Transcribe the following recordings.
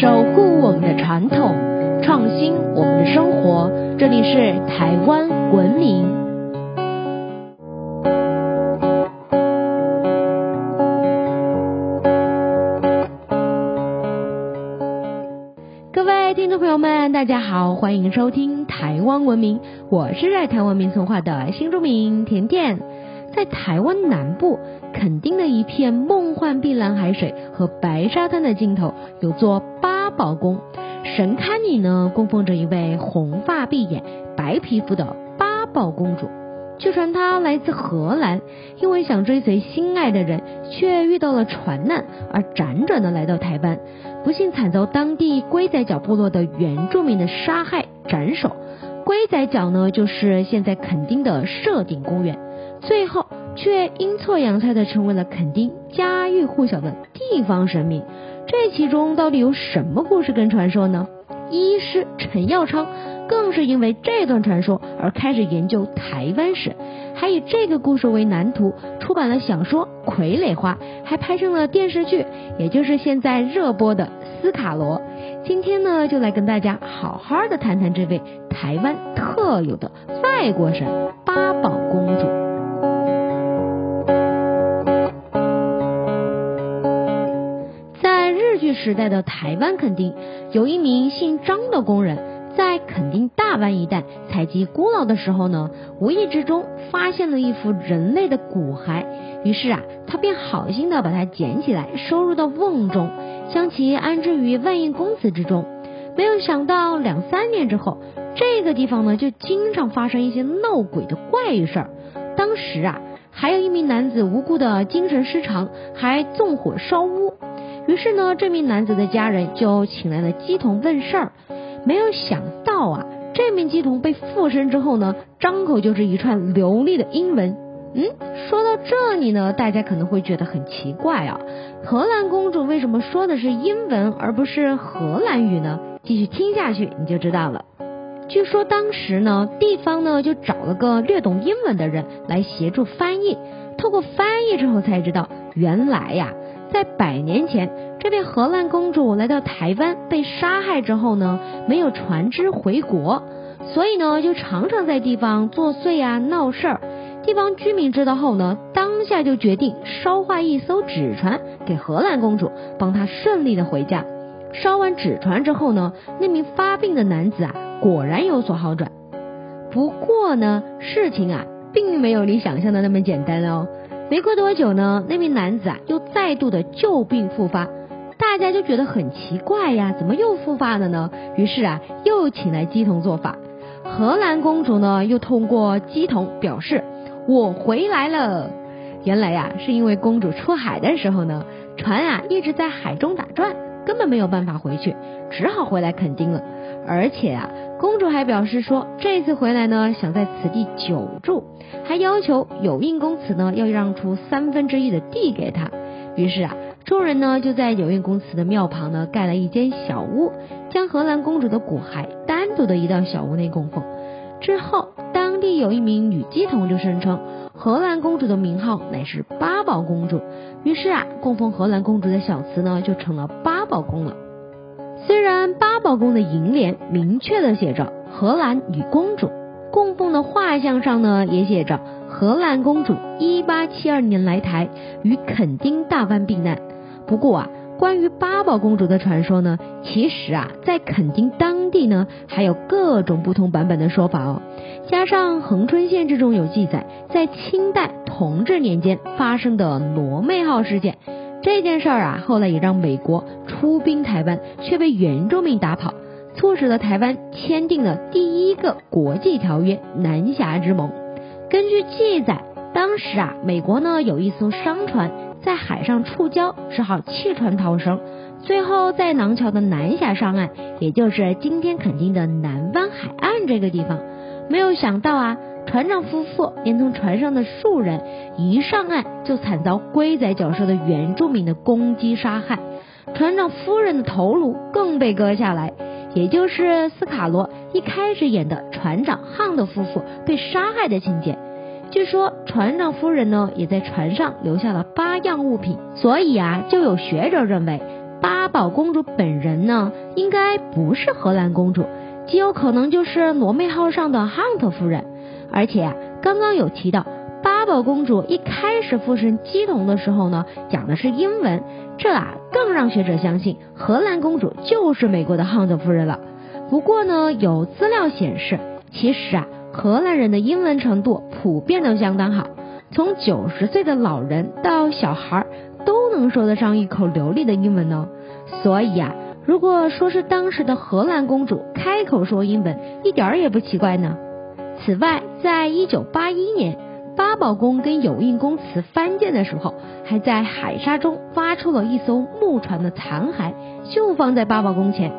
守护我们的传统，创新我们的生活。这里是台湾文明。各位听众朋友们，大家好，欢迎收听台湾文明，我是在台湾民俗文化的新住民甜甜。在台湾南部垦丁的一片梦幻碧蓝海水和白沙滩的尽头，有座八宝宫。神龛里呢，供奉着一位红发碧眼白皮肤的八宝公主。据传她来自荷兰，因为想追随心爱的人，却遇到了船难，而辗转的来到台湾，不幸惨遭当地龟仔角部落的原住民的杀害斩首。龟仔角呢，就是现在垦丁的社顶公园，最后却阴错阳差的成为了垦丁家喻户晓的地方神明。这其中到底有什么故事跟传说呢？医师陈耀昌更是因为这段传说而开始研究台湾史，还以这个故事为蓝图出版了小说《傀儡花》，还拍成了电视剧，也就是现在热播的《斯卡罗》。今天呢，就来跟大家好好的谈谈这位台湾特有的外国神八宝公主。时代的台湾垦丁，有一名姓张的工人，在垦丁大湾一带采集孤老的时候呢，无意之中发现了一副人类的骨骸，于是他便好心的把它捡起来，收入到瓮中，将其安置于万应公祠之中。没有想到2-3年之后，这个地方呢就经常发生一些闹鬼的怪事儿。当时还有一名男子无故的精神失常，还纵火烧屋。于是呢，这名男子的家人就请来了乩童问事儿。没有想到这名乩童被附身之后呢，张口就是一串流利的英文。说到这里呢，大家可能会觉得很奇怪荷兰公主为什么说的是英文而不是荷兰语呢？继续听下去你就知道了。据说当时呢，地方呢就找了个略懂英文的人来协助翻译。透过翻译之后才知道，原来在100年前，这位荷兰公主来到台湾被杀害之后呢，没有船只回国，所以呢就常常在地方作祟闹事儿。地方居民知道后呢，当下就决定烧坏一艘纸船给荷兰公主，帮她顺利的回家。烧完纸船之后呢，那名发病的男子果然有所好转。不过呢，事情并没有你想象的那么简单哦。没过多久呢，那名男子又再度的旧病复发，大家就觉得很奇怪怎么又复发了呢？于是又请来乩童做法。荷兰公主呢又通过乩童表示，我回来了。原来是因为公主出海的时候呢，船一直在海中打转，根本没有办法回去，只好回来垦丁了。而且公主还表示说，这次回来呢想在此地久住，还要求有应公祠呢要让出1/3的地给她。于是众人呢就在有应公祠的庙旁呢盖了一间小屋，将荷兰公主的骨骸单独的移到小屋内供奉。之后当地有一名女乩童就声称，荷兰公主的名号乃是八宝公主，于是供奉荷兰公主的小祠呢就成了八宝宫了。虽然八宝宫的楹联明确的写着荷兰女公主，供奉的画像上呢也写着荷兰公主1872年来台，于垦丁大湾避难。不过关于八宝公主的传说呢，其实在垦丁当地呢还有各种不同版本的说法哦。加上恒春县志中有记载，在清代同治年间发生的罗妹号事件，这件事后来也让美国出兵台湾，却被原住民打跑，促使了台湾签订了第一个国际条约南峡之盟。根据记载，当时美国呢有一艘商船在海上触礁，只好弃船逃生，最后在廊桥的南峡上岸，也就是今天垦丁的南湾海岸这个地方。没有想到船长夫妇连同船上的数人一上岸，就惨遭龟仔角社的原住民的攻击杀害，船长夫人的头颅更被割下来，也就是斯卡罗一开始演的船长汉的夫妇被杀害的情节。据说船长夫人呢也在船上留下了8样物品，所以就有学者认为八宝公主本人呢，应该不是荷兰公主，极有可能就是罗妹号上的汉特夫人。而且刚刚有提到八宝公主一开始附身鸡童的时候呢，讲的是英文，这更让学者相信荷兰公主就是美国的汉特夫人了。不过呢，有资料显示，其实荷兰人的英文程度普遍都相当好，从90岁的老人到小孩都能说得上一口流利的英文呢。所以如果说是当时的荷兰公主开口说英文，一点也不奇怪呢。此外，在1981年，八宝宫跟有印宫祠翻建的时候，还在海沙中挖出了一艘木船的残骸，就放在八宝宫前。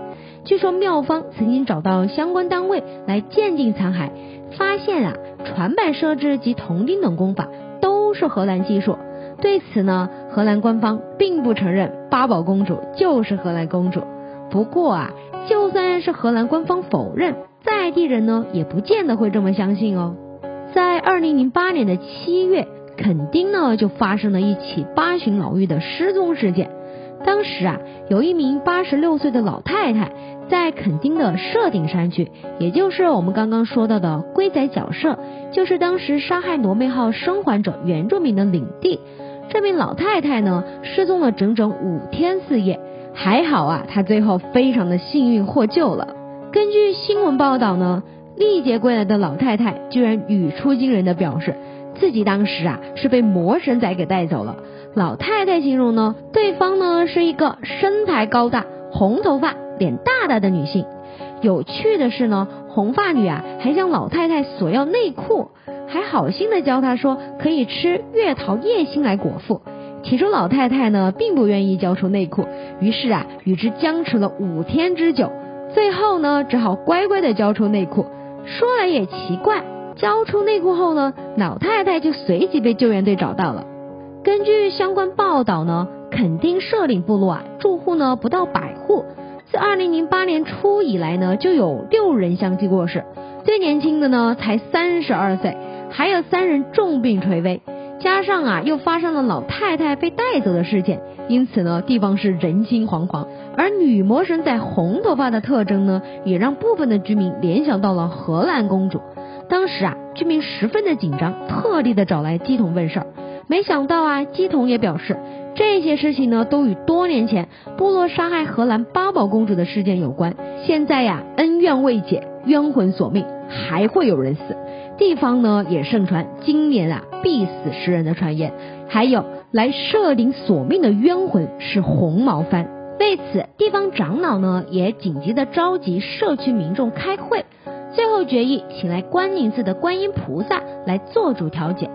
据说庙方曾经找到相关单位来鉴定残骸，发现船板设置及铜钉等工法都是荷兰技术。对此呢，荷兰官方并不承认八宝公主就是荷兰公主。不过就算是荷兰官方否认，在地人呢也不见得会这么相信哦。在2008年的7月，垦丁呢就发生了一起八旬老妪的失踪事件。当时有一名86岁的老太太在垦丁的社顶山区，也就是我们刚刚说到的龟仔角社，就是当时杀害罗妹号生还者原住民的领地。这名老太太呢失踪了整整5天4夜，还好她最后非常的幸运获救了。根据新闻报道呢，历劫归来的老太太居然语出惊人的表示自己当时是被魔神仔给带走了。老太太形容呢，对方呢是一个身材高大、红头发、脸大大的女性。有趣的是呢，红发女还向老太太索要内裤，还好心的教她说可以吃月桃叶心来果腹。起初老太太呢并不愿意交出内裤，于是与之僵持了5天之久，最后呢只好乖乖的交出内裤。说来也奇怪，交出内裤后呢，老太太就随即被救援队找到了。根据相关报道呢，垦丁社岭部落住户呢不到100户，自2008年初以来呢，就有6人相继过世，最年轻的呢才32岁，还有3人重病垂危。加上又发生了老太太被带走的事件，因此呢地方是人心惶惶。而女魔神在红头发的特征呢，也让部分的居民联想到了荷兰公主。当时居民十分的紧张，特地的找来鸡童问事儿。没想到鸡童也表示，这些事情呢都与多年前部落杀害荷兰八宝公主的事件有关，现在恩怨未解，冤魂索命，还会有人死。地方呢也盛传今年必死10人的传言，还有来社顶索命的冤魂是红毛番。为此，地方长老呢也紧急的召集社区民众开会，最后决议请来观音寺的观音菩萨来做主调解。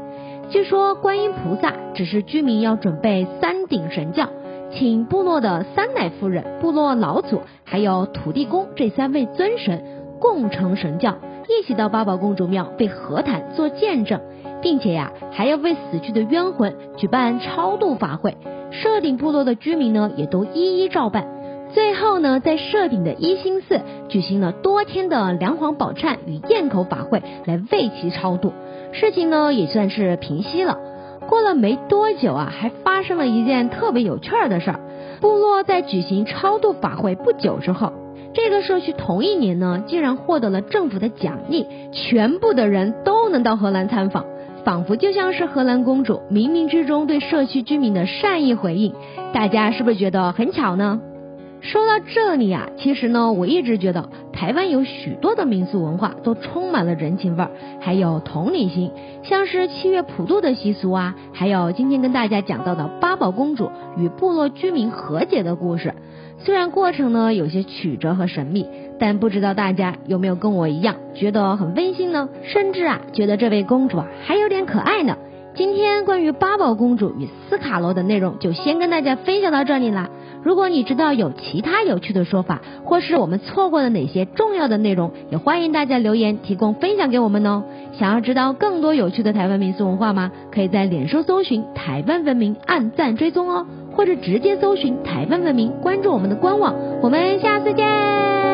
据说观音菩萨只是居民要准备3顶神轿，请部落的三奶夫人、部落老祖还有土地公这3位尊神共乘神轿，一起到八宝公主庙为和谈做见证，并且还要为死去的冤魂举办超度法会。社顶部落的居民呢也都一一照办。最后呢，在社顶的一心寺举行了多天的梁皇宝忏与焰口法会来为其超度，事情呢也算是平息了。过了没多久还发生了一件特别有趣的事儿。部落在举行超度法会不久之后，这个社区同一年呢竟然获得了政府的奖励，全部的人都能到荷兰参访，仿佛就像是荷兰公主冥冥之中对社区居民的善意回应。大家是不是觉得很巧呢？说到这里其实呢我一直觉得台湾有许多的民俗文化都充满了人情味儿，还有同理心，像是7月普渡的习俗还有今天跟大家讲到的八宝公主与部落居民和解的故事。虽然过程呢有些曲折和神秘，但不知道大家有没有跟我一样觉得很温馨呢，甚至觉得这位公主还有点可爱呢。今天关于八宝公主与斯卡罗的内容就先跟大家分享到这里啦。如果你知道有其他有趣的说法，或是我们错过了哪些重要的内容，也欢迎大家留言提供分享给我们哦。想要知道更多有趣的台湾民俗文化吗？可以在脸书搜寻台湾文明按赞追踪哦，或者直接搜寻台湾文明关注我们的官网。我们下次见。